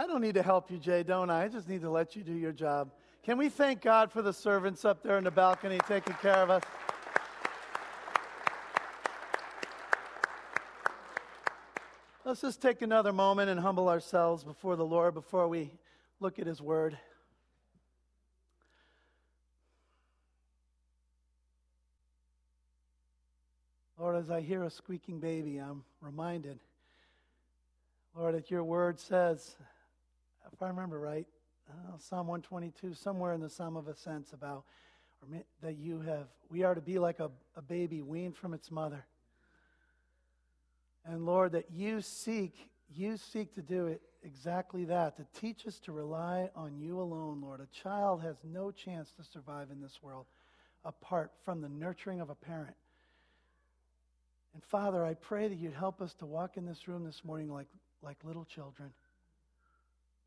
I don't need to help you, Jay, don't I? I just need to let you do your job. Can we thank God for the servants up there in the balcony taking care of us? Let's just take another moment and humble ourselves before the Lord before we look at His Word. Lord, as I hear a squeaking baby, I'm reminded, Lord, that Your Word says, if I remember right, Psalm 122, somewhere in the Psalm of Ascents, about that we are to be like a baby weaned from its mother. And Lord, that you seek to do it exactly that, to teach us to rely on You alone, Lord. A child has no chance to survive in this world apart from the nurturing of a parent. And Father, I pray that You'd help us to walk in this room this morning like little children.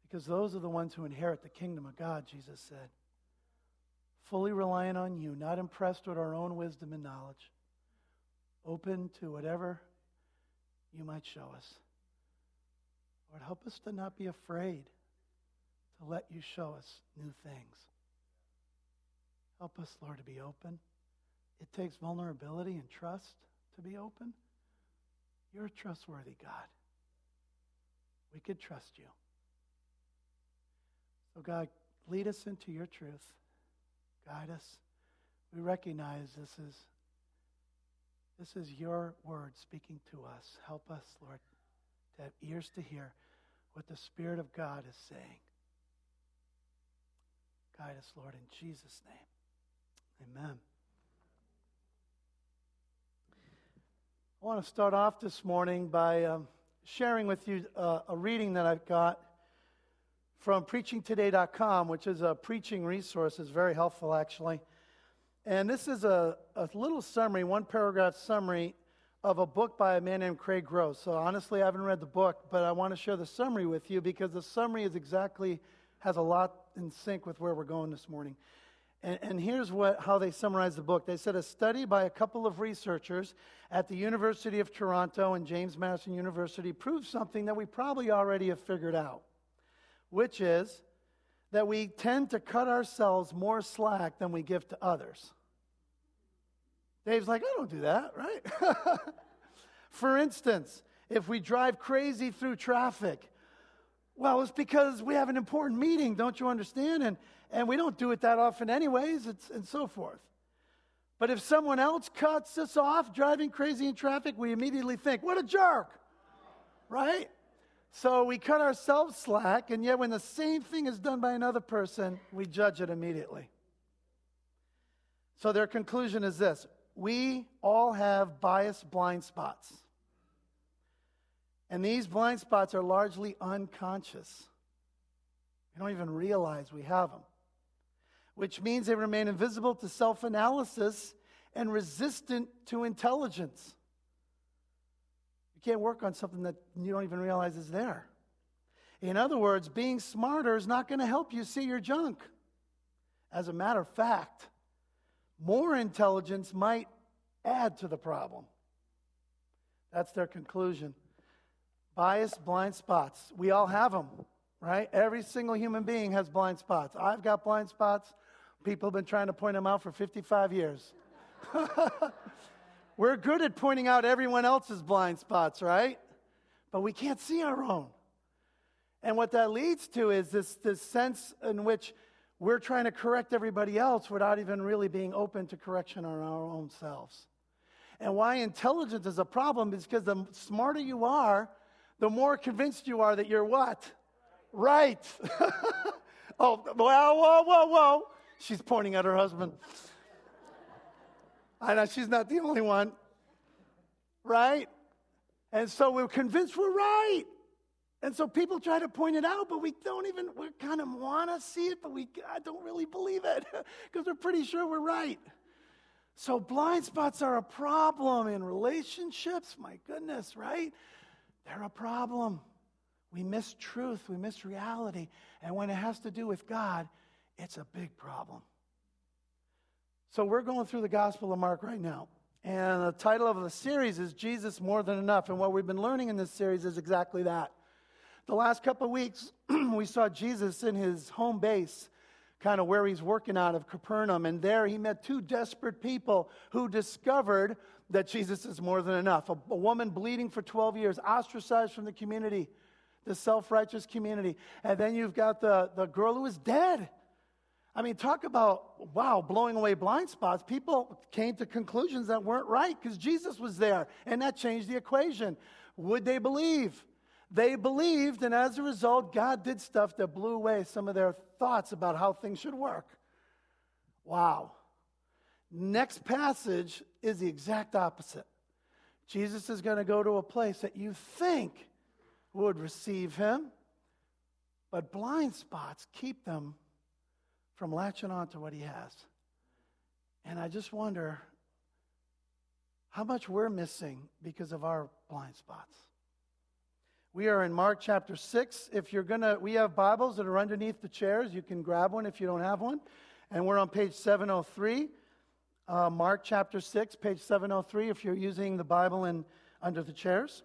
Because those are the ones who inherit the kingdom of God, Jesus said. Fully reliant on You, not impressed with our own wisdom and knowledge. Open to whatever You might show us. Lord, help us to not be afraid to let You show us new things. Help us, Lord, to be open. It takes vulnerability and trust to be open. You're a trustworthy God. We could trust You. So God, lead us into Your truth. Guide us. We recognize this is Your Word speaking to us. Help us, Lord, to have ears to hear what the Spirit of God is saying. Guide us, Lord, in Jesus' name. Amen. I want to start off this morning by sharing with you a reading that I've got from preachingtoday.com, which is a preaching resource. It's very helpful, actually. And this is a little summary, one paragraph summary of a book by a man named Craig Gross. So honestly, I haven't read the book, but I want to share the summary with you because the summary has a lot in sync with where we're going this morning. And here's how they summarize the book. They said a study by a couple of researchers at the University of Toronto and James Madison University proves something that we probably already have figured out, which is that we tend to cut ourselves more slack than we give to others. Dave's like, I don't do that, right? For instance, if we drive crazy through traffic, well, it's because we have an important meeting, don't you understand? And we don't do it that often anyways, and so forth. But if someone else cuts us off driving crazy in traffic, we immediately think, what a jerk, right? So we cut ourselves slack, and yet when the same thing is done by another person, we judge it immediately. So their conclusion is this: we all have biased blind spots. And these blind spots are largely unconscious. We don't even realize we have them, which means they remain invisible to self-analysis and resistant to intelligence. Can't work on something that you don't even realize is there. In other words, being smarter is not going to help you see your junk. As a matter of fact, more intelligence might add to the problem. That's their conclusion. Biased blind spots. We all have them, right? Every single human being has blind spots. I've got blind spots. People have been trying to point them out for 55 years. We're good at pointing out everyone else's blind spots, right? But we can't see our own. And what that leads to is this sense in which we're trying to correct everybody else without even really being open to correction on our own selves. And why intelligence is a problem is because the smarter you are, the more convinced you are that you're what? Right. Oh, whoa. She's pointing at her husband. I know she's not the only one, right? And so we're convinced we're right. And so people try to point it out, but we kind of want to see it, but I don't really believe it because we're pretty sure we're right. So blind spots are a problem in relationships. My goodness, right? They're a problem. We miss truth. We miss reality. And when it has to do with God, it's a big problem. So we're going through the Gospel of Mark right now, and the title of the series is Jesus More Than Enough, and what we've been learning in this series is exactly that. The last couple of weeks, we saw Jesus in his home base, kind of where he's working out of, Capernaum. And there he met two desperate people who discovered that Jesus is more than enough. A woman bleeding for 12 years, ostracized from the community, the self-righteous community. And then you've got the girl who is dead. I mean, talk about, wow, blowing away blind spots. People came to conclusions that weren't right because Jesus was there, and that changed the equation. Would they believe? They believed, and as a result, God did stuff that blew away some of their thoughts about how things should work. Wow. Next passage is the exact opposite. Jesus is going to go to a place that you think would receive him, but blind spots keep them from latching on to what he has. And I just wonder how much we're missing because of our blind spots. We are in Mark chapter 6. If you're going to, we have Bibles that are underneath the chairs. You can grab one if you don't have one. And we're on page 703. Mark chapter 6, page 703, if you're using the Bible in under the chairs.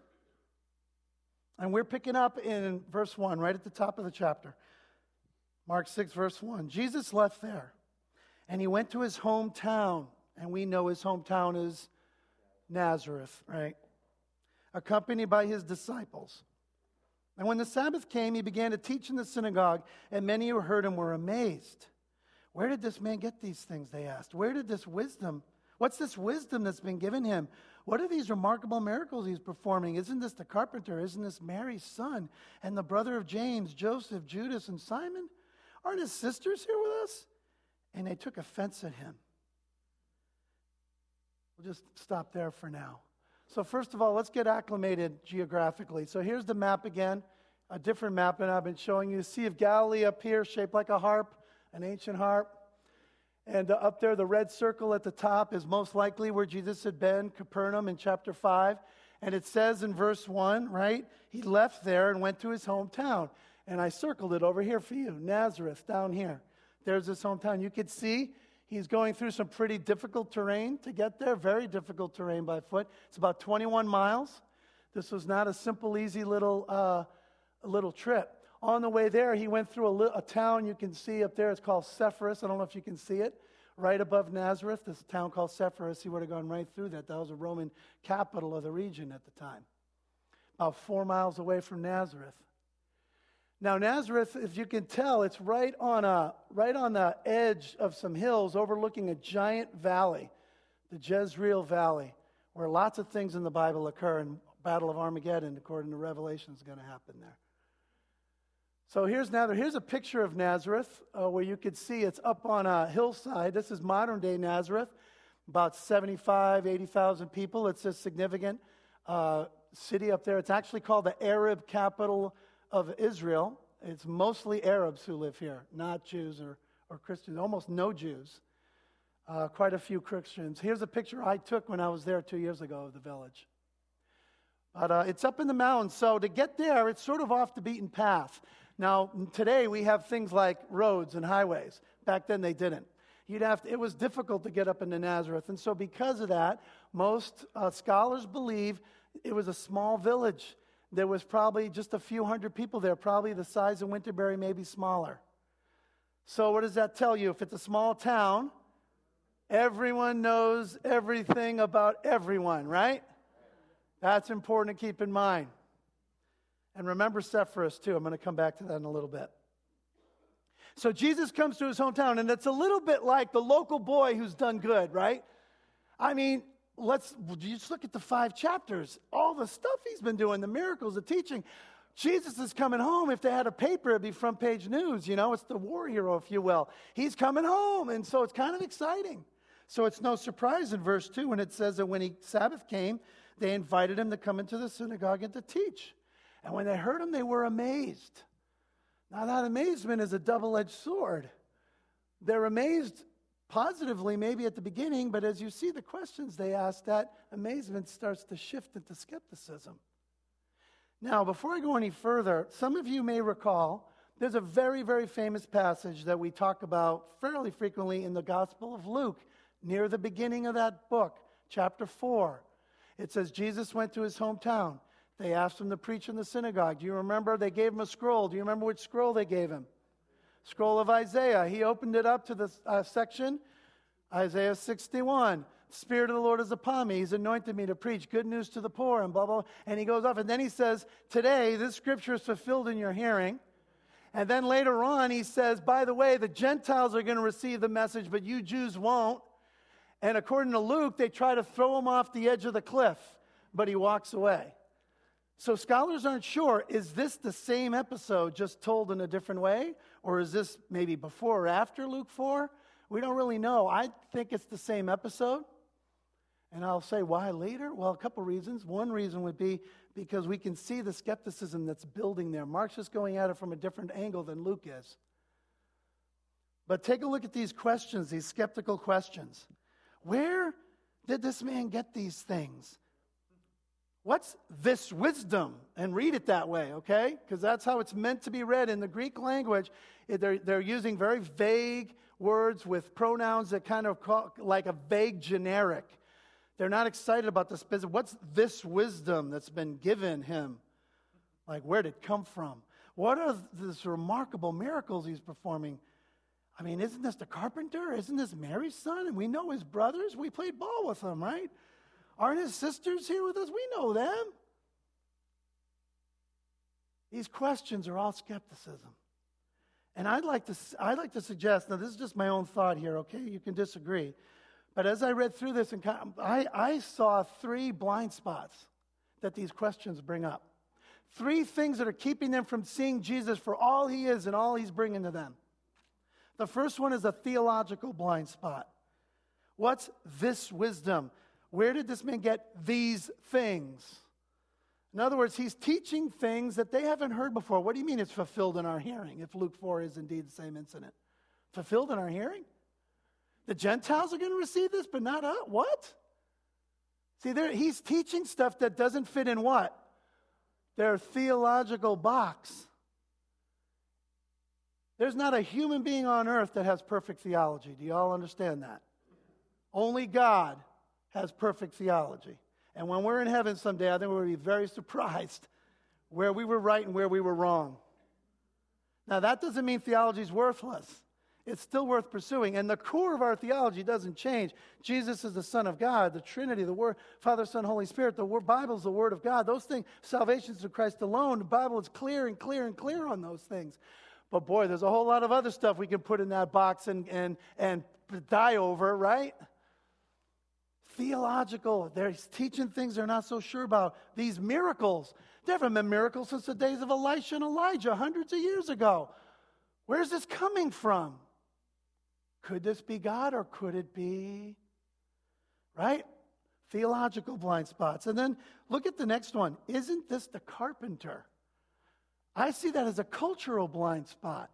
And we're picking up in verse 1, right at the top of the chapter. Mark 6, verse 1. Jesus left there, and he went to his hometown, and we know his hometown is Nazareth, right? Accompanied by his disciples. And when the Sabbath came, he began to teach in the synagogue, and many who heard him were amazed. Where did this man get these things, they asked? Where did this wisdom, what's this wisdom that's been given him? What are these remarkable miracles he's performing? Isn't this the carpenter? Isn't this Mary's son and the brother of James, Joseph, Judas, and Simon? Aren't his sisters here with us? And they took offense at him. We'll just stop there for now. So first of all, let's get acclimated geographically. So here's the map again, a different map than I've been showing you. Sea of Galilee up here, shaped like a harp, an ancient harp. And up there, the red circle at the top is most likely where Jesus had been, Capernaum in chapter 5. And it says in verse 1, right, he left there and went to his hometown. And I circled it over here for you, Nazareth, down here. There's his hometown. You could see he's going through some pretty difficult terrain to get there, very difficult terrain by foot. It's about 21 miles. This was not a simple, easy little trip. On the way there, he went through a town you can see up there. It's called Sepphoris. I don't know if you can see it. Right above Nazareth, this town called Sepphoris. He would have gone right through that. That was a Roman capital of the region at the time. About 4 miles away from Nazareth. Now, Nazareth, if you can tell, it's right on the edge of some hills overlooking a giant valley, the Jezreel Valley, where lots of things in the Bible occur, and Battle of Armageddon, according to Revelation, is going to happen there. So here's Nazareth. Here's a picture of Nazareth where you could see it's up on a hillside. This is modern-day Nazareth, about 75,000, 80,000 people. It's a significant city up there. It's actually called the Arab capital of Israel. It's mostly Arabs who live here, not Jews or Christians, almost no Jews, quite a few Christians. Here's a picture I took when I was there 2 years ago of the village. But it's up in the mountains, so to get there, it's sort of off the beaten path. Now, today we have things like roads and highways. Back then they didn't. It was difficult to get up into Nazareth, and so because of that, most scholars believe it was a small village. There was probably just a few hundred people there, probably the size of Wintonbury, maybe smaller. So what does that tell you? If it's a small town, everyone knows everything about everyone, right? That's important to keep in mind. And remember Sepphoris, too. I'm going to come back to that in a little bit. So Jesus comes to his hometown, and it's a little bit like the local boy who's done good, right? I mean, just look at the 5 chapters, all the stuff he's been doing, the miracles, the teaching. Jesus is coming home. If they had a paper, it'd be front page news. You know, it's the war hero, if you will. He's coming home, and so it's kind of exciting. So it's no surprise in verse 2 when it says that when Sabbath came, they invited him to come into the synagogue and to teach. And when they heard him, they were amazed. Now, that amazement is a double-edged sword. They're amazed positively, maybe at the beginning, but as you see the questions they ask, that amazement starts to shift into skepticism. Now, before I go any further, some of you may recall there's a very, very famous passage that we talk about fairly frequently in the Gospel of Luke, near the beginning of that book, chapter 4. It says Jesus went to his hometown. They asked him to preach in the synagogue. Do you remember? They gave him a scroll. Do you remember which scroll they gave him? Scroll of Isaiah. He opened it up to the section, Isaiah 61. Spirit of the Lord is upon me. He's anointed me to preach good news to the poor and blah, blah, blah. And he goes off. And then he says, today this scripture is fulfilled in your hearing. And then later on he says, by the way, the Gentiles are going to receive the message, but you Jews won't. And according to Luke, they try to throw him off the edge of the cliff, but he walks away. So scholars aren't sure, is this the same episode just told in a different way? Or is this maybe before or after Luke 4? We don't really know. I think it's the same episode. And I'll say why later. Well, a couple reasons. One reason would be because we can see the skepticism that's building there. Mark's just going at it from a different angle than Luke is. But take a look at these questions, these skeptical questions. Where did this man get these things? What's this wisdom? And read it that way, okay? Because that's how it's meant to be read in the Greek language. They're using very vague words with pronouns that kind of call, like a vague generic. They're not excited about this business. What's this wisdom that's been given him? Like, where did it come from? What are these remarkable miracles he's performing? I mean, isn't this the carpenter? Isn't this Mary's son? And we know his brothers. We played ball with them, right? Aren't his sisters here with us? We know them. These questions are all skepticism. And I'd like to suggest, now this is just my own thought here, okay? You can disagree. But as I read through this, and I saw three blind spots that these questions bring up. Three things that are keeping them from seeing Jesus for all he is and all he's bringing to them. The first one is a theological blind spot. What's this wisdom? Where did this man get these things? In other words, he's teaching things that they haven't heard before. What do you mean it's fulfilled in our hearing if Luke 4 is indeed the same incident? Fulfilled in our hearing? The Gentiles are going to receive this, but not us? What? See, he's teaching stuff that doesn't fit in what? Their theological box. There's not a human being on earth that has perfect theology. Do you all understand that? Only God has perfect theology. And when we're in heaven someday, I think we'll be very surprised where we were right and where we were wrong. Now, that doesn't mean theology is worthless. It's still worth pursuing. And the core of our theology doesn't change. Jesus is the Son of God, the Trinity, the Word, Father, Son, Holy Spirit. The Bible is the Word of God. Those things, salvation is through Christ alone. The Bible is clear and clear and clear on those things. But boy, there's a whole lot of other stuff we can put in that box and die over, right? Theological. They're teaching things they're not so sure about. These miracles. There haven't been miracles since the days of Elisha and Elijah hundreds of years ago. Where's this coming from? Could this be God or could it be, right? Theological blind spots. And then look at the next one. Isn't this the carpenter? I see that as a cultural blind spot.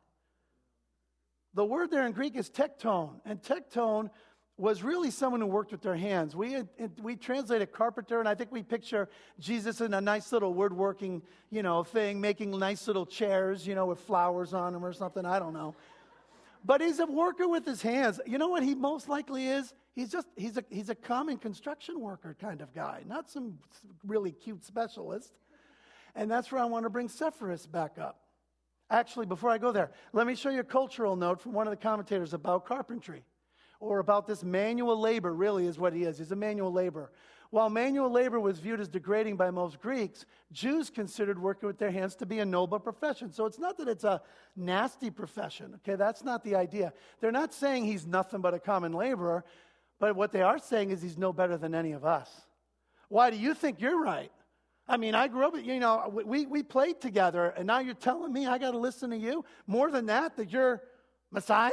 The word there in Greek is tectone. And tectone was really someone who worked with their hands. We translated carpenter, and I think we picture Jesus in a nice little woodworking, thing, making nice little chairs, with flowers on them or something. I don't know. But he's a worker with his hands. You know what he most likely is? He's a common construction worker kind of guy, not some really cute specialist. And that's where I want to bring Sepphoris back up. Actually, before I go there, let me show you a cultural note from one of the commentators about carpentry, or about this manual labor, really is what he is. He's a manual laborer. While manual labor was viewed as degrading by most Greeks, Jews considered working with their hands to be a noble profession. So it's not that it's a nasty profession, okay? That's not the idea. They're not saying he's nothing but a common laborer, but what they are saying is he's no better than any of us. Why do you think you're right? I mean, I grew up, we played together, and now you're telling me I got to listen to you? More than that you're Messiah?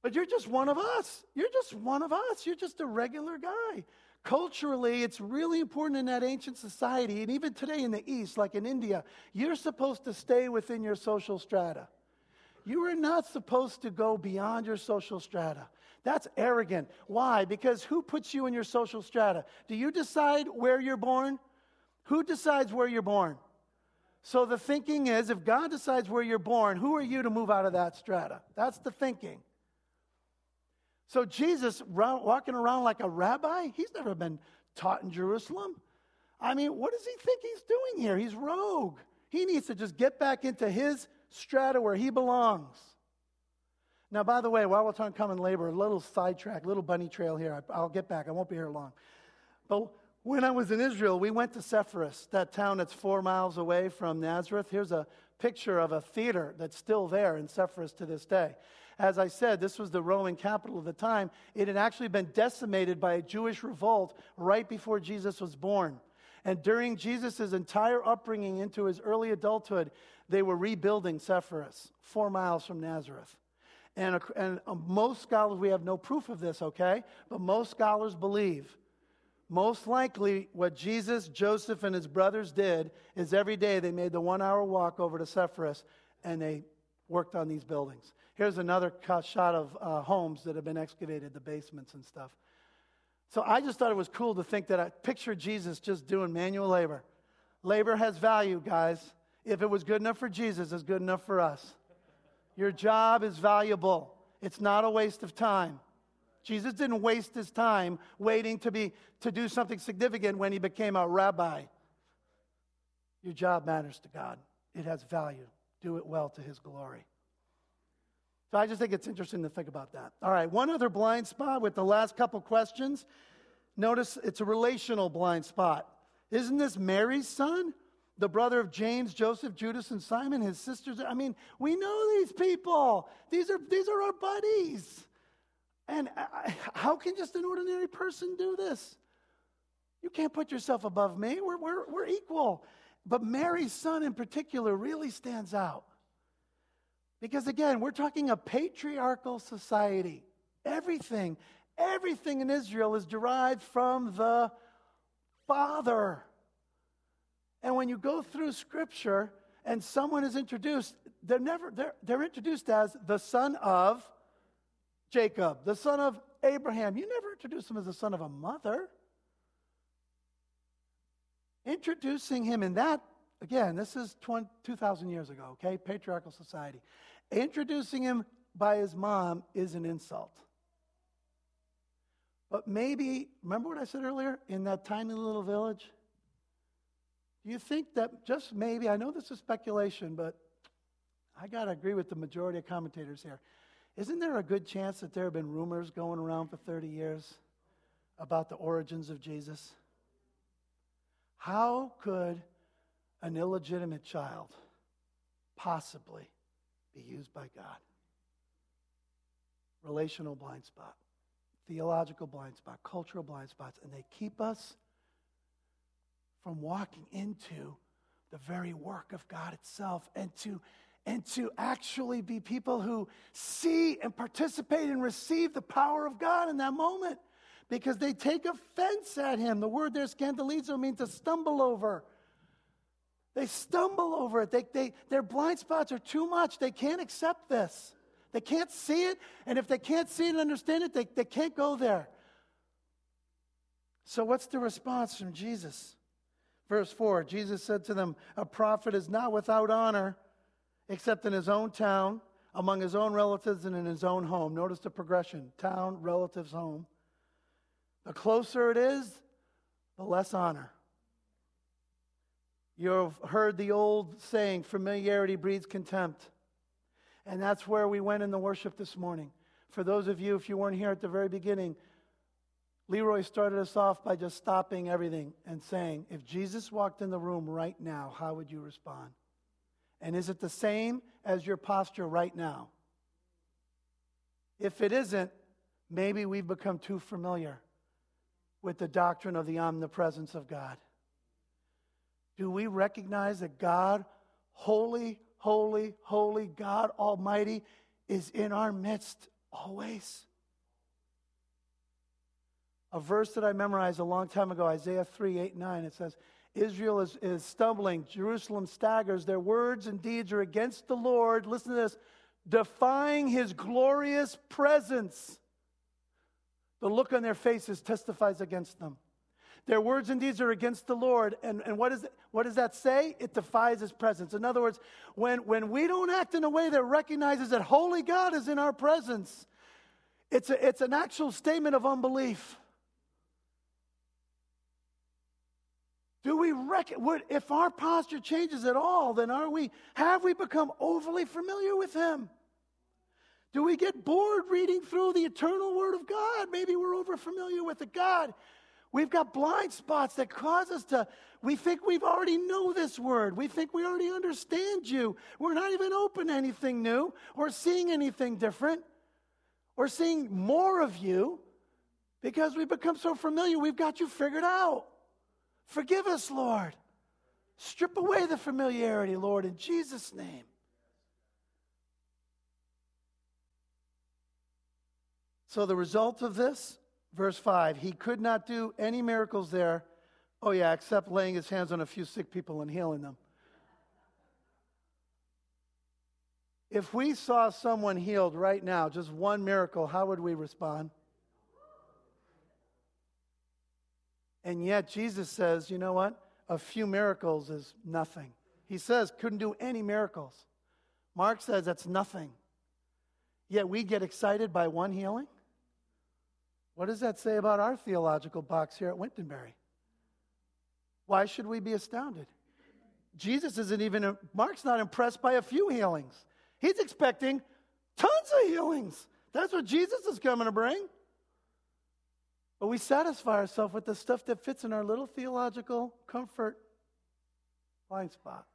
But you're just one of us. You're just one of us. You're just a regular guy. Culturally, it's really important in that ancient society, and even today in the East, like in India, you're supposed to stay within your social strata. You are not supposed to go beyond your social strata. That's arrogant. Why? Because who puts you in your social strata? Do you decide where you're born? Who decides where you're born? So the thinking is, if God decides where you're born, who are you to move out of that strata? That's the thinking. So Jesus walking around like a rabbi, he's never been taught in Jerusalem? I mean, what does he think he's doing here? He's rogue. He needs to just get back into his strata where he belongs. Now, by the way, while we're talking common labor, a little sidetrack, little bunny trail here. I'll get back. I won't be here long. But when I was in Israel, we went to Sepphoris, that town that's 4 miles away from Nazareth. Here's a picture of a theater that's still there in Sepphoris to this day. As I said, this was the Roman capital of the time. It had actually been decimated by a Jewish revolt right before Jesus was born. And during Jesus' entire upbringing into his early adulthood, they were rebuilding Sepphoris, 4 miles from Nazareth. And most scholars, we have no proof of this, okay? But most scholars believe, most likely what Jesus, Joseph, and his brothers did is every day they made the 1 hour walk over to Sepphoris and they worked on these buildings. Here's another shot of homes that have been excavated, the basements and stuff. So I just thought it was cool to think that I pictured Jesus just doing manual labor. Labor has value, guys. If it was good enough for Jesus, it's good enough for us. Your job is valuable. It's not a waste of time. Jesus didn't waste his time waiting to do something significant when he became a rabbi. Your job matters to God. It has value. Do it well to his glory. So I just think it's interesting to think about that. All right, one other blind spot with the last couple questions. Notice it's a relational blind spot. Isn't this Mary's son? The brother of James, Joseph, Judas, and Simon, his sisters. I mean, we know these people. These are our buddies. And how can just an ordinary person do this? You can't put yourself above me. We're equal. But Mary's son in particular really stands out. Because again, we're talking a patriarchal society. Everything in Israel is derived from the father. And when you go through Scripture and someone is introduced, they're introduced as the son of Jacob, the son of Abraham. You never introduce him as the son of a mother. Introducing him in that, again, this is 2,000 years ago, okay, patriarchal society. Introducing him by his mom is an insult. But maybe, remember what I said earlier, in that tiny little village? Do you think that just maybe, I know this is speculation, but I got to agree with the majority of commentators here. Isn't there a good chance that there have been rumors going around for 30 years about the origins of Jesus? How could an illegitimate child possibly be used by God? Relational blind spot, theological blind spot, cultural blind spots, and they keep us from walking into the very work of God itself and to actually be people who see and participate and receive the power of God in that moment, because they take offense at him. The word there, scandalizo, means to stumble over. They stumble over it. Their blind spots are too much. They can't accept this. They can't see it, and if they can't see it and understand it, they can't go there. So what's the response from Jesus? Verse 4, Jesus said to them, "A prophet is not without honor except in his own town, among his own relatives, and in his own home." Notice the progression: town, relatives, home. The closer it is, the less honor. You've heard the old saying, familiarity breeds contempt. And that's where we went in the worship this morning. For those of you, if you weren't here at the very beginning, Leroy started us off by just stopping everything and saying, if Jesus walked in the room right now, how would you respond? And is it the same as your posture right now? If it isn't, maybe we've become too familiar with the doctrine of the omnipresence of God. Do we recognize that God, holy, holy, holy God Almighty, is in our midst always? A verse that I memorized a long time ago, Isaiah 3:8-9, it says, Israel is stumbling, Jerusalem staggers, their words and deeds are against the Lord, listen to this, defying his glorious presence. The look on their faces testifies against them. Their words and deeds are against the Lord, and what does that say? It defies his presence. In other words, when we don't act in a way that recognizes that holy God is in our presence, it's an actual statement of unbelief. Do we reckon, if our posture changes at all, then have we become overly familiar with him? Do we get bored reading through the eternal word of God? Maybe we're overfamiliar with the God. We've got blind spots that cause us to, we think we've already know this word. We think we already understand you. We're not even open to anything new or seeing anything different or seeing more of you because we've become so familiar. We've got you figured out. Forgive us, Lord. Strip away the familiarity, Lord, in Jesus' name. So the result of this, verse 5, he could not do any miracles there, except laying his hands on a few sick people and healing them. If we saw someone healed right now, just one miracle, how would we respond? And yet Jesus says, you know what? A few miracles is nothing. He says couldn't do any miracles. Mark says that's nothing. Yet we get excited by one healing. What does that say about our theological box here at Wintonbury? Why should we be astounded? Mark's not impressed by a few healings. He's expecting tons of healings. That's what Jesus is coming to bring. But we satisfy ourselves with the stuff that fits in our little theological comfort blind spot.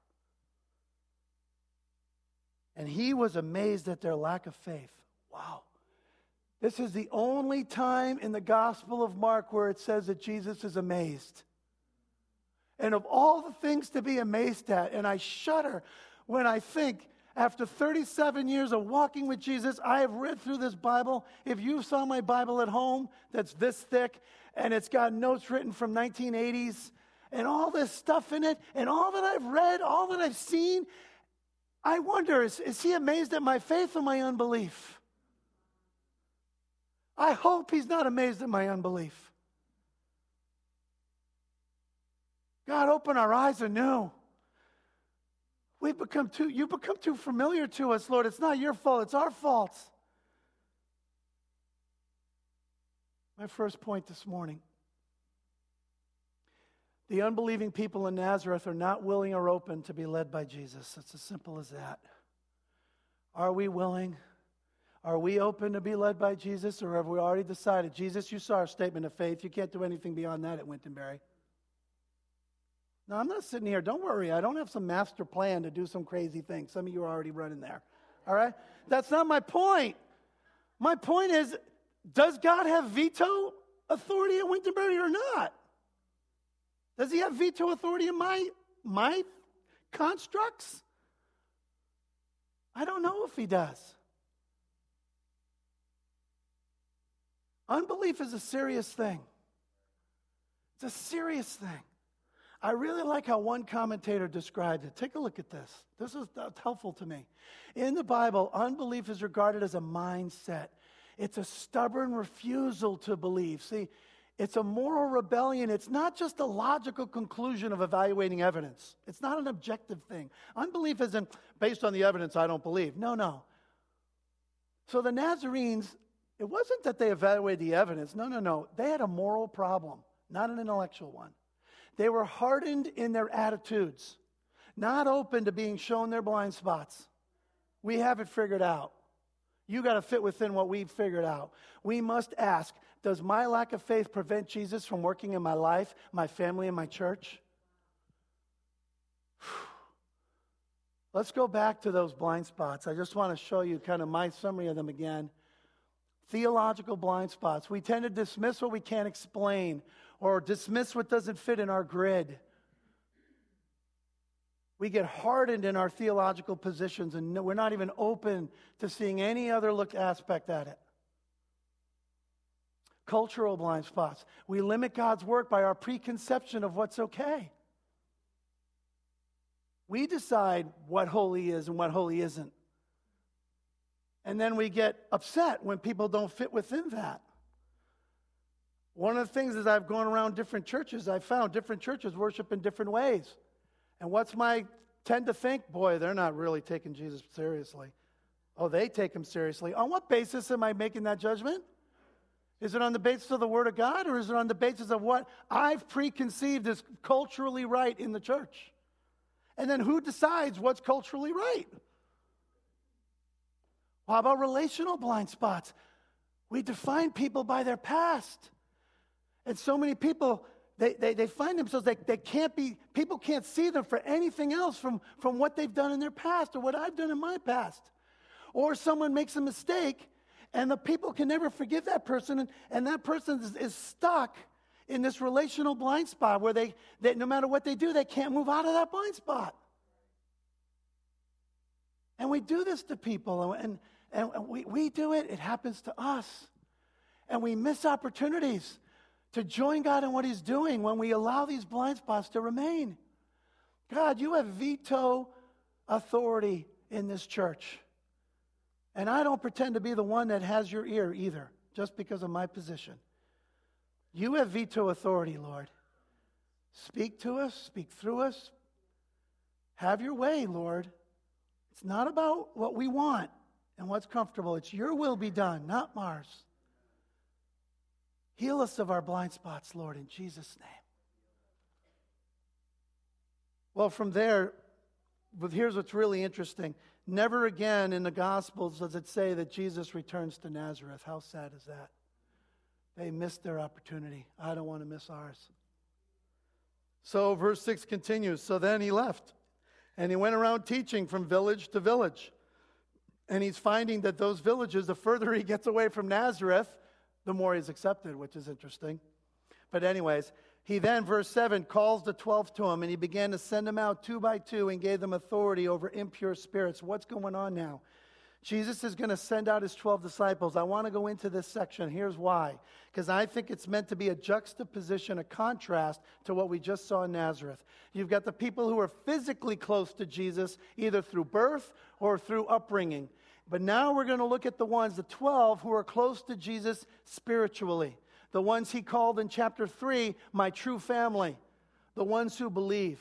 And he was amazed at their lack of faith. Wow. This is the only time in the Gospel of Mark where it says that Jesus is amazed. And of all the things to be amazed at, and I shudder when I think, after 37 years of walking with Jesus, I have read through this Bible. If you saw my Bible at home, that's this thick, and it's got notes written from 1980s, and all this stuff in it, and all that I've read, all that I've seen, I wonder, is he amazed at my faith or my unbelief? I hope he's not amazed at my unbelief. God, open our eyes anew. You've become too familiar to us, Lord. It's not your fault, it's our fault. My first point this morning. The unbelieving people in Nazareth are not willing or open to be led by Jesus. It's as simple as that. Are we willing? Are we open to be led by Jesus, or have we already decided, Jesus, you saw our statement of faith. You can't do anything beyond that at Wintonbury. No, I'm not sitting here. Don't worry. I don't have some master plan to do some crazy thing. Some of you are already running there. All right? That's not my point. My point is, does God have veto authority at Wintonbury or not? Does he have veto authority in my constructs? I don't know if he does. Unbelief is a serious thing. It's a serious thing. I really like how one commentator described it. Take a look at this. This is helpful to me. In the Bible, unbelief is regarded as a mindset. It's a stubborn refusal to believe. See, it's a moral rebellion. It's not just a logical conclusion of evaluating evidence. It's not an objective thing. Unbelief isn't based on the evidence, I don't believe. No. So the Nazarenes, it wasn't that they evaluated the evidence. No. They had a moral problem, not an intellectual one. They were hardened in their attitudes, not open to being shown their blind spots. We have it figured out. You got to fit within what we've figured out. We must ask, does my lack of faith prevent Jesus from working in my life, my family, and my church? Let's go back to those blind spots. I just want to show you kind of my summary of them again. Theological blind spots. We tend to dismiss what we can't explain or dismiss what doesn't fit in our grid. We get hardened in our theological positions and we're not even open to seeing any other aspect at it. Cultural blind spots. We limit God's work by our preconception of what's okay. We decide what holy is and what holy isn't. And then we get upset when people don't fit within that. One of the things is I've gone around different churches. I found different churches worship in different ways. And what's my tend to think? Boy, they're not really taking Jesus seriously. Oh, they take him seriously. On what basis am I making that judgment? Is it on the basis of the Word of God, or is it on the basis of what I've preconceived is culturally right in the church? And then who decides what's culturally right? Well, how about relational blind spots? We define people by their past. And so many people, they find themselves, they can't be, people can't see them for anything else from what they've done in their past or what I've done in my past. Or someone makes a mistake, and the people can never forgive that person, and that person is stuck in this relational blind spot where they no matter what they do, they can't move out of that blind spot. And we do this to people, and we do it. It happens to us. And we miss opportunities to join God in what He's doing when we allow these blind spots to remain. God, you have veto authority in this church. And I don't pretend to be the one that has your ear either, just because of my position. You have veto authority, Lord. Speak to us, speak through us. Have your way, Lord. It's not about what we want and what's comfortable. It's your will be done, not ours. Heal us of our blind spots, Lord, in Jesus' name. Well, from there, but here's what's really interesting. Never again in the Gospels does it say that Jesus returns to Nazareth. How sad is that? They missed their opportunity. I don't want to miss ours. So verse 6 continues, so then he left, and he went around teaching from village to village. And he's finding that those villages, the further he gets away from Nazareth, the more he's accepted, which is interesting. But anyways, he then, verse 7, calls the 12 to him, and he began to send them out two by two and gave them authority over impure spirits. What's going on now? Jesus is going to send out his 12 disciples. I want to go into this section. Here's why. Because I think it's meant to be a juxtaposition, a contrast to what we just saw in Nazareth. You've got the people who are physically close to Jesus, either through birth or through upbringing. But now we're going to look at the ones, the 12, who are close to Jesus spiritually. The ones he called in chapter 3, my true family, the ones who believe.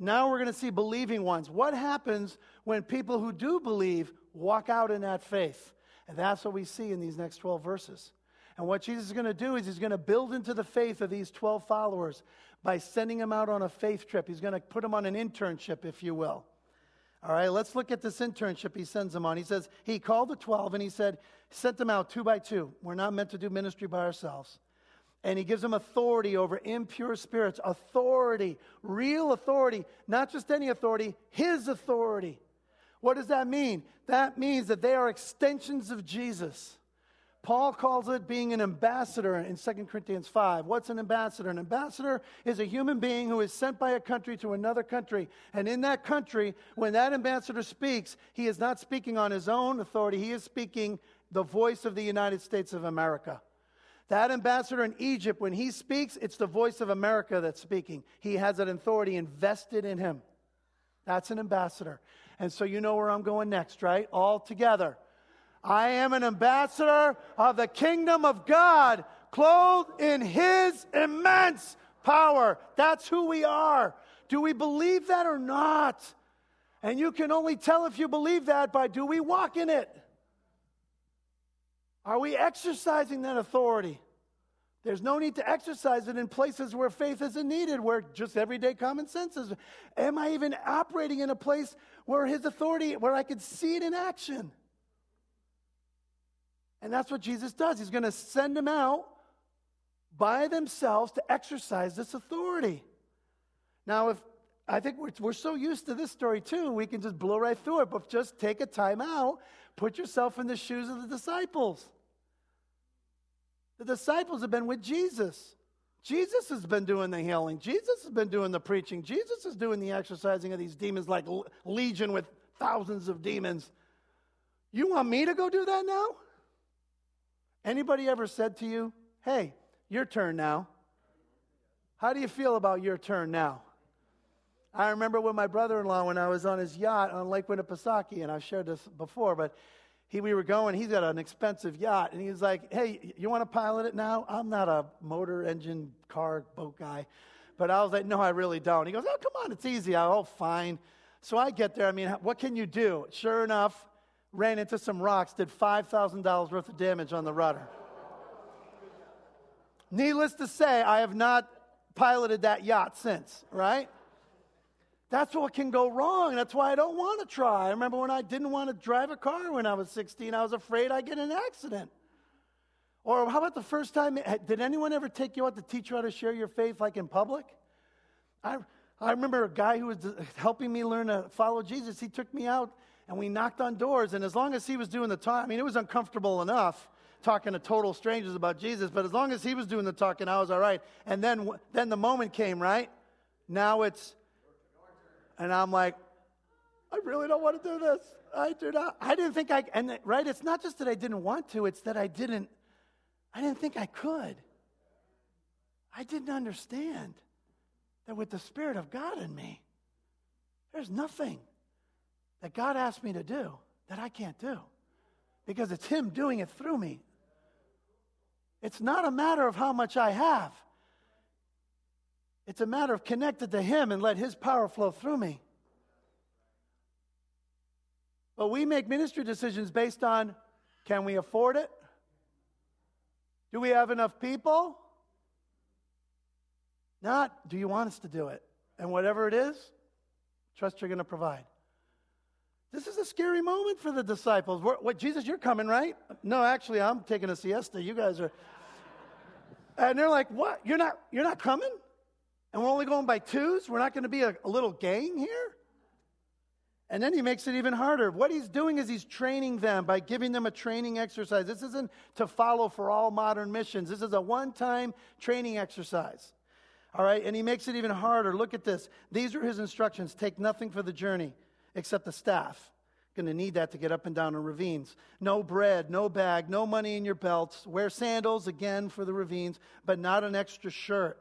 Now we're going to see believing ones. What happens when people who do believe walk out in that faith? And that's what we see in these next 12 verses. And what Jesus is going to do is he's going to build into the faith of these 12 followers by sending them out on a faith trip. He's going to put them on an internship, if you will. All right, let's look at this internship he sends them on. He says, he called the 12 and he said, sent them out two by two. We're not meant to do ministry by ourselves. And he gives them authority over impure spirits. Authority, real authority, not just any authority, his authority. What does that mean? That means that they are extensions of Jesus. Paul calls it being an ambassador in 2 Corinthians 5. What's an ambassador? An ambassador is a human being who is sent by a country to another country. And in that country, when that ambassador speaks, he is not speaking on his own authority. He is speaking the voice of the United States of America. That ambassador in Egypt, when he speaks, it's the voice of America that's speaking. He has an authority invested in him. That's an ambassador. And so you know where I'm going next, right? All together. I am an ambassador of the kingdom of God, clothed in his immense power. That's who we are. Do we believe that or not? And you can only tell if you believe that by do we walk in it? Are we exercising that authority? There's no need to exercise it in places where faith isn't needed, where just everyday common sense is. Am I even operating in a place where his authority, where I can see it in action? And that's what Jesus does. He's going to send them out by themselves to exercise this authority. Now, if I think we're so used to this story too, we can just blow right through it, but just take a time out. Put yourself in the shoes of the disciples. The disciples have been with Jesus. Jesus has been doing the healing. Jesus has been doing the preaching. Jesus is doing the exorcising of these demons like legion with thousands of demons. You want me to go do that now? Anybody ever said to you, hey, your turn now? How do you feel about your turn now? I remember with my brother-in-law when I was on his yacht on Lake Winnipesaukee, and I've shared this before, but we were going, he's got an expensive yacht, and he was like, hey, you want to pilot it now? I'm not a motor, engine, car, boat guy. But I was like, no, I really don't. He goes, oh, come on, it's easy. Oh, fine. So I get there. I mean, what can you do? Sure enough, ran into some rocks, did $5,000 worth of damage on the rudder. Needless to say, I have not piloted that yacht since, right? That's what can go wrong. That's why I don't want to try. I remember when I didn't want to drive a car when I was 16. I was afraid I'd get in an accident. Or how about the first time, did anyone ever take you out to teach you how to share your faith, like in public? I remember a guy who was helping me learn to follow Jesus. He took me out, and we knocked on doors. And as long as he was doing the talking, I mean, it was uncomfortable enough talking to total strangers about Jesus, but as long as he was doing the talking, I was all right. And then the moment came, right? Now it's, and I'm like, I really don't want to do this. I didn't think, it's not just that I didn't want to, it's that I didn't think I could. I didn't understand that with the Spirit of God in me, there's nothing that God asked me to do that I can't do, because it's Him doing it through me. It's not a matter of how much I have. It's a matter of connected to Him and let His power flow through me. But we make ministry decisions based on, can we afford it? Do we have enough people? Not, do you want us to do it? And whatever it is, trust you're going to provide. This is a scary moment for the disciples. What, Jesus, you're coming, right? No, actually, I'm taking a siesta. You guys are. And they're like, what? You're not coming? And we're only going by twos? We're not going to be a little gang here? And then he makes it even harder. What he's doing is he's training them by giving them a training exercise. This isn't to follow for all modern missions. This is a one-time training exercise. All right, and he makes it even harder. Look at this. These are his instructions. Take nothing for the journey except the staff. Going to need that to get up and down in ravines. No bread, no bag, no money in your belts. Wear sandals, again, for the ravines, but not an extra shirt.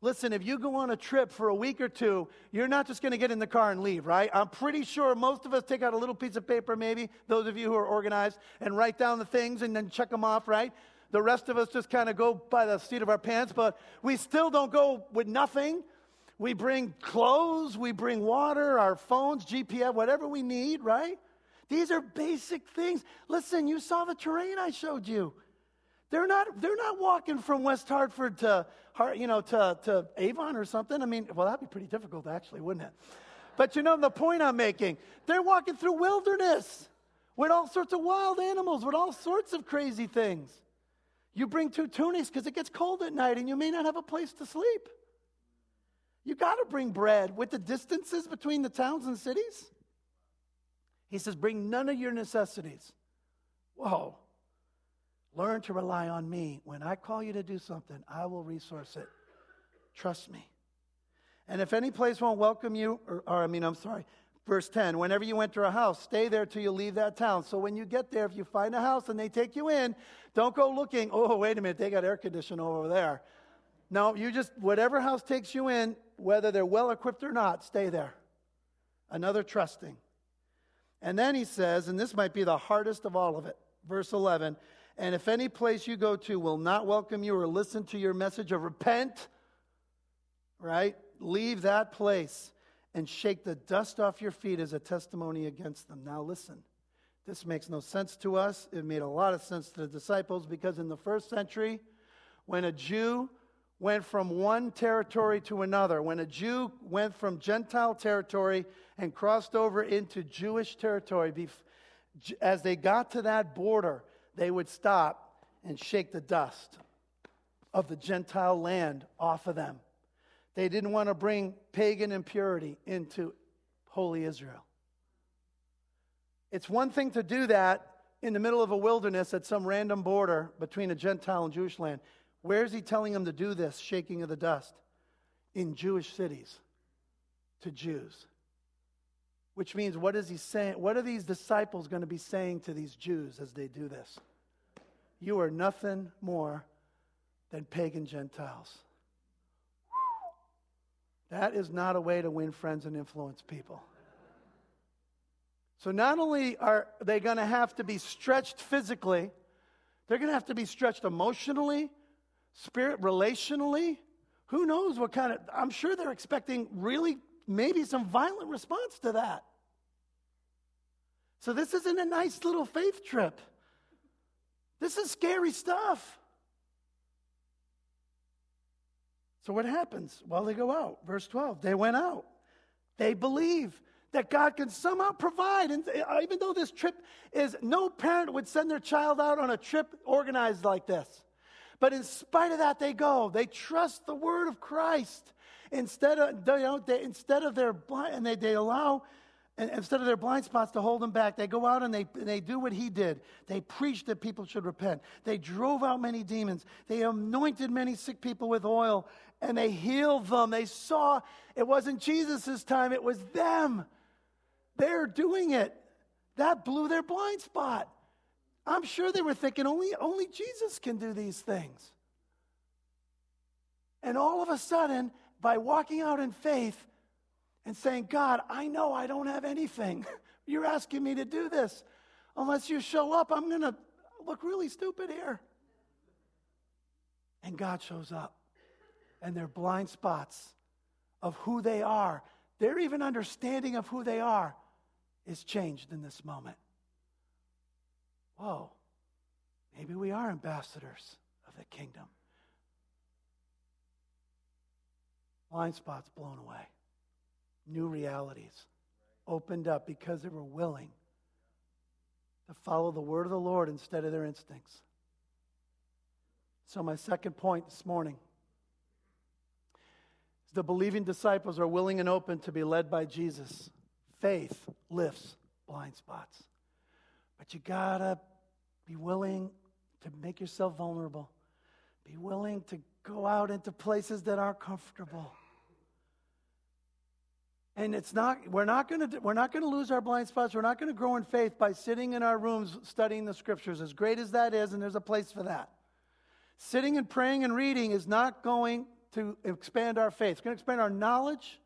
Listen, if you go on a trip for a week or two, you're not just going to get in the car and leave, right? I'm pretty sure most of us take out a little piece of paper, maybe, those of you who are organized, and write down the things and then check them off, right? The rest of us just kind of go by the seat of our pants, but we still don't go with nothing. We bring clothes, we bring water, our phones, GPS, whatever we need, right? These are basic things. Listen, you saw the terrain I showed you. They're not walking from West Hartford to Avon or something. I mean, well, that'd be pretty difficult, actually, wouldn't it? But you know the point I'm making. They're walking through wilderness with all sorts of wild animals, with all sorts of crazy things. You bring two tunics because it gets cold at night and you may not have a place to sleep. You got to bring bread with the distances between the towns and cities. He says, bring none of your necessities. Whoa. Learn to rely on me. When I call you to do something, I will resource it. Trust me. And if any place won't welcome you, verse 10, whenever you enter a house, stay there till you leave that town. So when you get there, if you find a house and they take you in, don't go looking, oh, wait a minute, they got air conditioning over there. No, you just, whatever house takes you in, whether they're well-equipped or not, stay there. Another trusting. And then he says, and this might be the hardest of all of it, verse 11, and if any place you go to will not welcome you or listen to your message or repent, right, leave that place and shake the dust off your feet as a testimony against them. Now listen, this makes no sense to us. It made a lot of sense to the disciples because in the first century, when a Jew went from one territory to another, when a Jew went from Gentile territory and crossed over into Jewish territory, as they got to that border, they would stop and shake the dust of the Gentile land off of them. They didn't want to bring pagan impurity into holy Israel. It's one thing to do that in the middle of a wilderness at some random border between a Gentile and Jewish land. Where is he telling them to do this shaking of the dust? In Jewish cities, to Jews. Which means, what is he saying? What are these disciples going to be saying to these Jews as they do this? You are nothing more than pagan Gentiles. That is not a way to win friends and influence people. So not only are they going to have to be stretched physically, they're going to have to be stretched emotionally, spirit, relationally. Who knows what kind of, I'm sure they're expecting really maybe some violent response to that. So this isn't a nice little faith trip. This is scary stuff. So what happens? Well, they go out. Verse 12, they went out. They believe that God can somehow provide. And even though this trip is, no parent would send their child out on a trip organized like this. But in spite of that, they go. They trust the word of Christ instead of their blind spots to hold them back. They go out and they do what he did. They preached that people should repent. They drove out many demons. They anointed many sick people with oil, and they healed them. They saw it wasn't Jesus' time. It was them. They're doing it. That blew their blind spot. I'm sure they were thinking only Jesus can do these things. And all of a sudden, by walking out in faith, and saying, God, I know I don't have anything. You're asking me to do this. Unless you show up, I'm going to look really stupid here. And God shows up. And their blind spots of who they are, their even understanding of who they are, is changed in this moment. Whoa, maybe we are ambassadors of the kingdom. Blind spots blown away. New realities opened up because they were willing to follow the word of the Lord instead of their instincts. So my second point this morning is the believing disciples are willing and open to be led by Jesus. Faith lifts blind spots. But you gotta be willing to make yourself vulnerable. Be willing to go out into places that aren't comfortable. And it's not. We're not going to lose our blind spots. We're not going to grow in faith by sitting in our rooms studying the Scriptures. As great as that is, and there's a place for that, sitting and praying and reading is not going to expand our faith. It's going to expand our knowledge.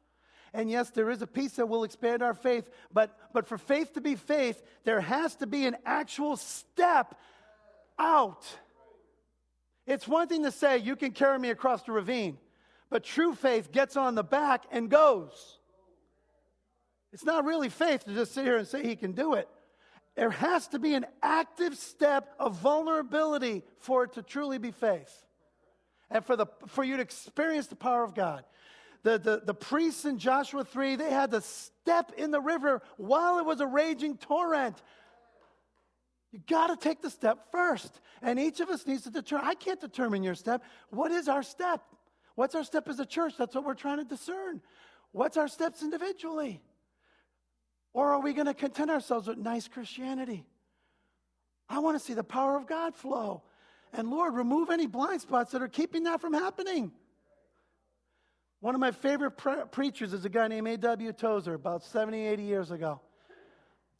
And yes, there is a piece that will expand our faith. But for faith to be faith, there has to be an actual step out. It's one thing to say, "You can carry me across the ravine," but true faith gets on the back and goes. It's not really faith to just sit here and say he can do it. There has to be an active step of vulnerability for it to truly be faith. And for you to experience the power of God. The priests in Joshua 3, they had to step in the river while it was a raging torrent. You got to take the step first. And each of us needs to determine. I can't determine your step. What is our step? What's our step as a church? That's what we're trying to discern. What's our steps individually? Or are we going to content ourselves with nice Christianity? I want to see the power of God flow. And Lord, remove any blind spots that are keeping that from happening. One of my favorite preachers is a guy named A.W. Tozer, about 70, 80 years ago.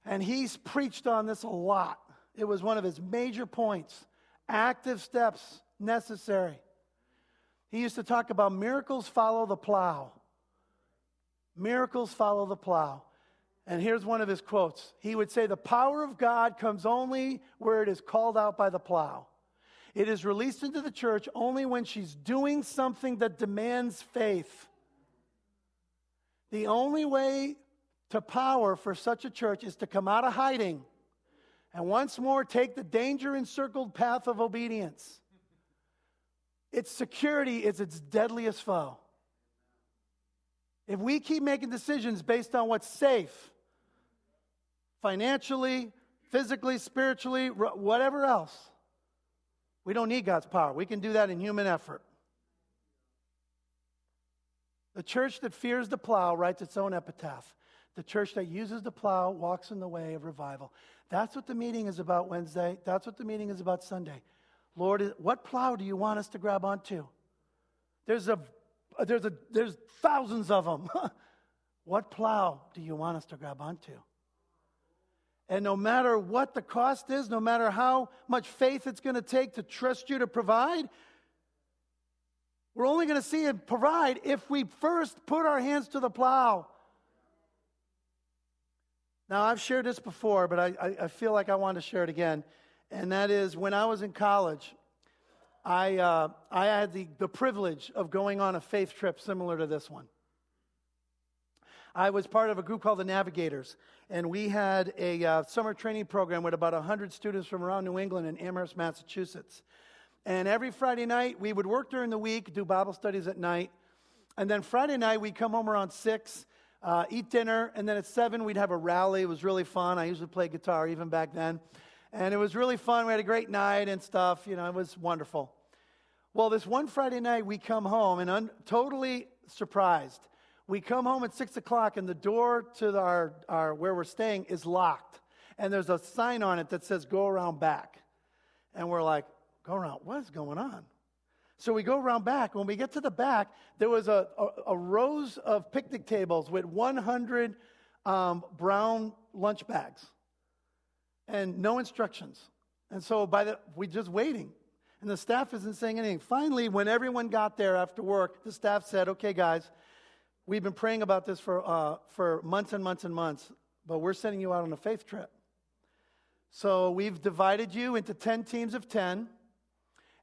And he's preached on this a lot. It was one of his major points. Active steps necessary. He used to talk about miracles follow the plow. Miracles follow the plow. And here's one of his quotes. He would say, the power of God comes only where it is called out by the plow. It is released into the church only when she's doing something that demands faith. The only way to power for such a church is to come out of hiding and once more take the danger-encircled path of obedience. Its security is its deadliest foe. If we keep making decisions based on what's safe, financially, physically, spiritually, whatever else, we don't need God's power. We can do that in human effort. The church that fears the plow writes its own epitaph. The church that uses the plow walks in the way of revival. That's what the meeting is about Wednesday. That's what the meeting is about Sunday. Lord, what plow do you want us to grab onto? There's thousands of them. What plow do you want us to grab onto? And no matter what the cost is, no matter how much faith it's going to take to trust you to provide, we're only going to see it provide if we first put our hands to the plow. Now, I've shared this before, but I feel like I want to share it again. And that is, when I was in college, I had the privilege of going on a faith trip similar to this one. I was part of a group called the Navigators, and we had a summer training program with about 100 students from around New England in Amherst, Massachusetts. And every Friday night, we would work during the week, do Bible studies at night. And then Friday night, we'd come home around 6, eat dinner, and then at 7, we'd have a rally. It was really fun. I usually played guitar even back then. And it was really fun. We had a great night and stuff. You know, it was wonderful. Well, this one Friday night, we come home, and totally surprised. We come home at 6 o'clock, and the door to our where we're staying is locked. And there's a sign on it that says, go around back. And we're like, go around, what is going on? So we go around back. When we get to the back, there was a rows of picnic tables with 100 brown lunch bags and no instructions. And so we're just waiting. And the staff isn't saying anything. Finally, when everyone got there after work, the staff said, okay, guys, we've been praying about this for months and months and months, but we're sending you out on a faith trip. So we've divided you into 10 teams of 10,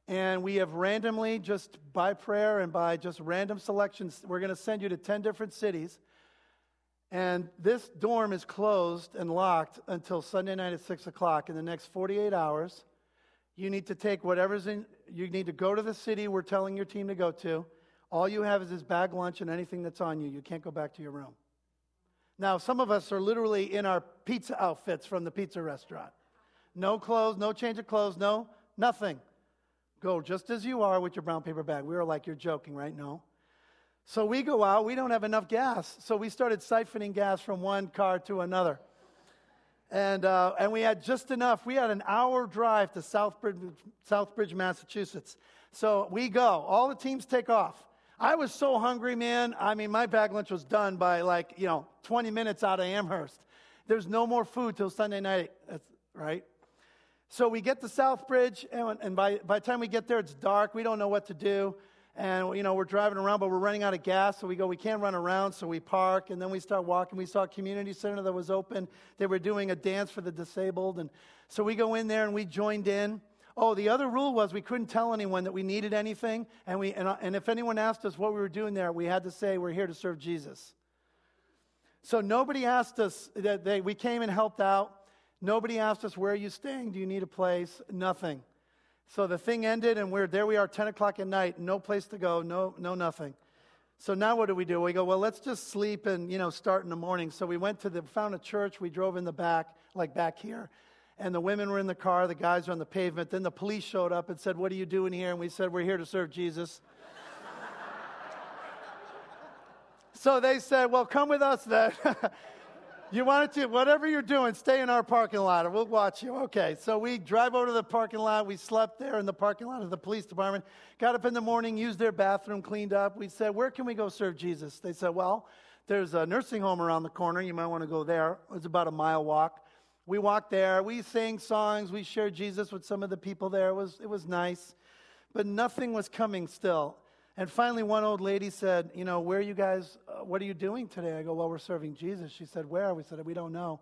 and we have randomly, just by prayer and by just random selections, we're going to send you to 10 different cities. And this dorm is closed and locked until Sunday night at 6 o'clock. In the next 48 hours, you need to take whatever's in, you need to go to the city we're telling your team to go to. All you have is this bag lunch and anything that's on you. You can't go back to your room. Now, some of us are literally in our pizza outfits from the pizza restaurant. No clothes, no change of clothes, no nothing. Go just as you are with your brown paper bag. We were like, you're joking, right? No. So we go out. We don't have enough gas. So we started siphoning gas from one car to another. And we had just enough. We had an hour drive to Southbridge, Massachusetts. So we go. All the teams take off. I was so hungry, man. I mean, my bag lunch was done by 20 minutes out of Amherst. There's no more food till Sunday night, right? So we get to Southbridge, and by the time we get there, it's dark. We don't know what to do. And, we're driving around, but we're running out of gas. So we go, we can't run around, so we park. And then we start walking. We saw a community center that was open. They were doing a dance for the disabled. And so we go in there, and we joined in. Oh, the other rule was we couldn't tell anyone that we needed anything, and if anyone asked us what we were doing there, we had to say we're here to serve Jesus. So nobody asked us that we came and helped out. Nobody asked us, where are you staying? Do you need a place? Nothing. So the thing ended, and there we are, 10 o'clock at night, no place to go, no nothing. So now what do? We go, well, let's just sleep and start in the morning. So we found a church. We drove in the back, like back here. And the women were in the car, the guys were on the pavement. Then the police showed up and said, what are you doing here? And we said, we're here to serve Jesus. So they said, well, come with us then. You wanted to, whatever you're doing, stay in our parking lot, or we'll watch you. Okay, so we drive over to the parking lot. We slept there in the parking lot of the police department. Got up in the morning, used their bathroom, cleaned up. We said, where can we go serve Jesus? They said, well, there's a nursing home around the corner. You might want to go there. It's about a mile walk. We walked there, we sang songs, we shared Jesus with some of the people there. It was nice, but nothing was coming still. And finally, one old lady said, where are you guys, what are you doing today? I go, well, we're serving Jesus. She said, where? We said, we don't know.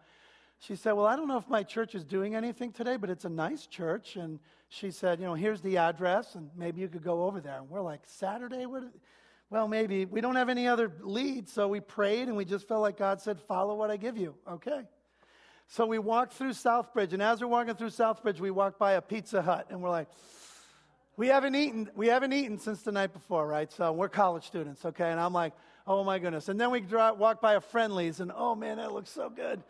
She said, well, I don't know if my church is doing anything today, but it's a nice church. And she said, here's the address, and maybe you could go over there. And we're like, Saturday? Well, maybe. We don't have any other lead, so we prayed, and we just felt like God said, follow what I give you. Okay. So we walked through Southbridge, and as we're walking through Southbridge, we walked by a Pizza Hut, and we're like, we haven't eaten since the night before, right? So we're college students, okay? And I'm like, oh my goodness. And then we walked by a Friendly's, and oh man, that looks so good.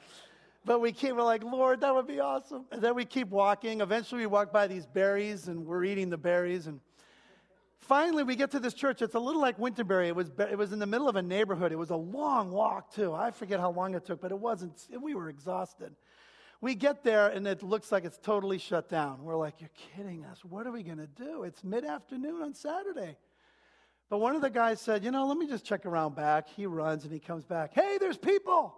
But we're like, Lord, that would be awesome. And then we keep walking. Eventually we walk by these berries, and we're eating the berries. And finally we get to this church. It's a little like Wintonbury. It was in the middle of a neighborhood. It was a long walk too. I forget how long it took, but we were exhausted. We get there, and it looks like it's totally shut down. We're like, you're kidding us. What are we going to do? It's mid-afternoon on Saturday. But one of the guys said, let me just check around back. He runs, and he comes back. Hey, there's people.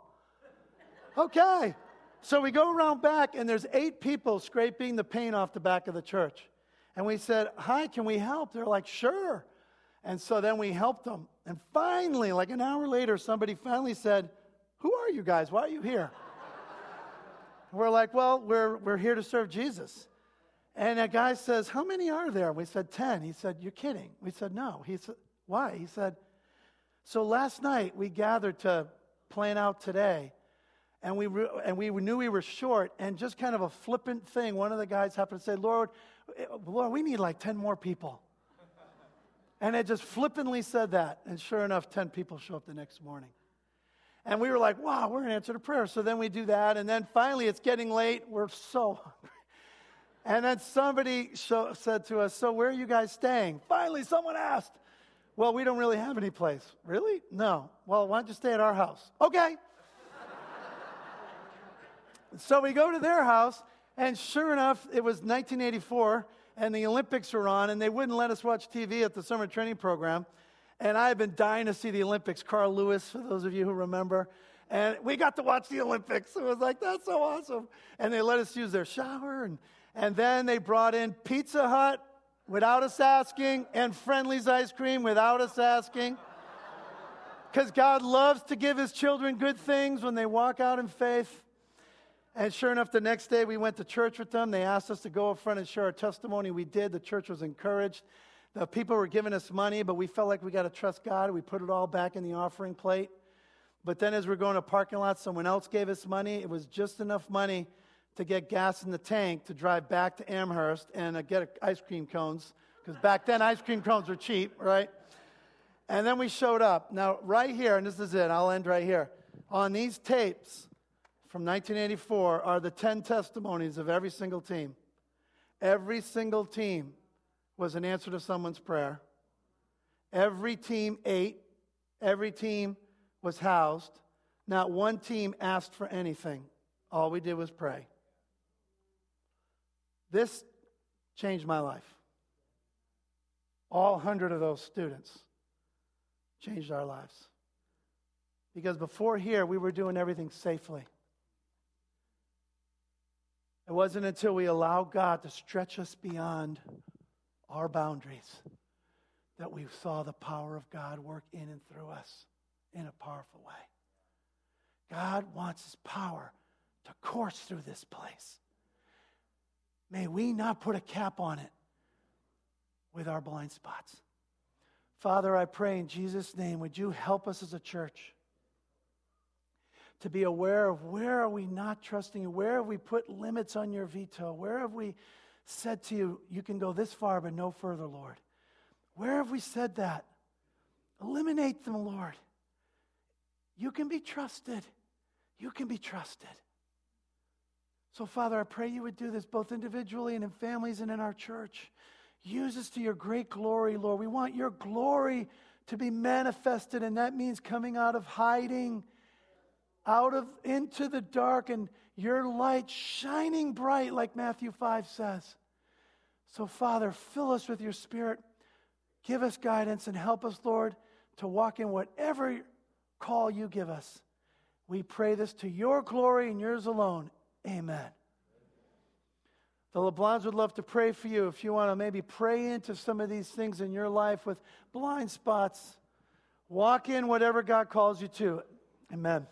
Okay. So we go around back, and there's 8 people scraping the paint off the back of the church. And we said, hi, can we help? They're like, sure. And so then we helped them. And finally, like an hour later, somebody finally said, who are you guys? Why are you here? We're like, well, we're here to serve Jesus. And a guy says, how many are there? We said, 10. He said, you're kidding. We said, no. He said, why? He said, so last night we gathered to plan out today, and we knew we were short, and just kind of a flippant thing. One of the guys happened to say, Lord, Lord, we need like 10 more people. And it just flippantly said that. And sure enough, 10 people show up the next morning. And we were like, wow, we're going to answer the prayer. So then we do that. And then finally, it's getting late. We're so hungry. And then somebody said to us, so where are you guys staying? Finally, someone asked. Well, we don't really have any place. Really? No. Well, why don't you stay at our house? Okay. So we go to their house, and sure enough, it was 1984, and the Olympics were on, and they wouldn't let us watch TV at the summer training program. And I had been dying to see the Olympics, Carl Lewis, for those of you who remember. And we got to watch the Olympics. It was like, that's so awesome. And they let us use their shower, and then they brought in Pizza Hut without us asking, and Friendly's ice cream without us asking. Because God loves to give his children good things when they walk out in faith. And sure enough, the next day we went to church with them. They asked us to go up front and share our testimony. We did. The church was encouraged. The people were giving us money, but we felt like we got to trust God. We put it all back in the offering plate. But then as we're going to a parking lot, someone else gave us money. It was just enough money to get gas in the tank to drive back to Amherst and get ice cream cones, because back then ice cream cones were cheap, right? And then we showed up. Now, right here, and this is it. I'll end right here. On these tapes from 1984 are the 10 testimonies of every single team. Every single team was an answer to someone's prayer. Every team ate. Every team was housed. Not one team asked for anything. All we did was pray. This changed my life. All 100 of those students changed our lives. Because before here, we were doing everything safely. It wasn't until we allowed God to stretch us beyond our boundaries that we saw the power of God work in and through us in a powerful way. God wants his power to course through this place. May we not put a cap on it with our blind spots. Father, I pray in Jesus' name, would you help us as a church to be aware of where are we not trusting you? Where have we put limits on your veto? Where have we said to you, you can go this far but no further, Lord? Where have we said that? Eliminate them, Lord. You can be trusted. You can be trusted. So, Father, I pray you would do this both individually and in families and in our church. Use us to your great glory, Lord. We want your glory to be manifested, and that means coming out of hiding, into the dark, and your light shining bright, like Matthew 5 says. So, Father, fill us with your Spirit. Give us guidance and help us, Lord, to walk in whatever call you give us. We pray this to your glory and yours alone. Amen. The LeBlonds would love to pray for you if you want to maybe pray into some of these things in your life with blind spots. Walk in whatever God calls you to. Amen.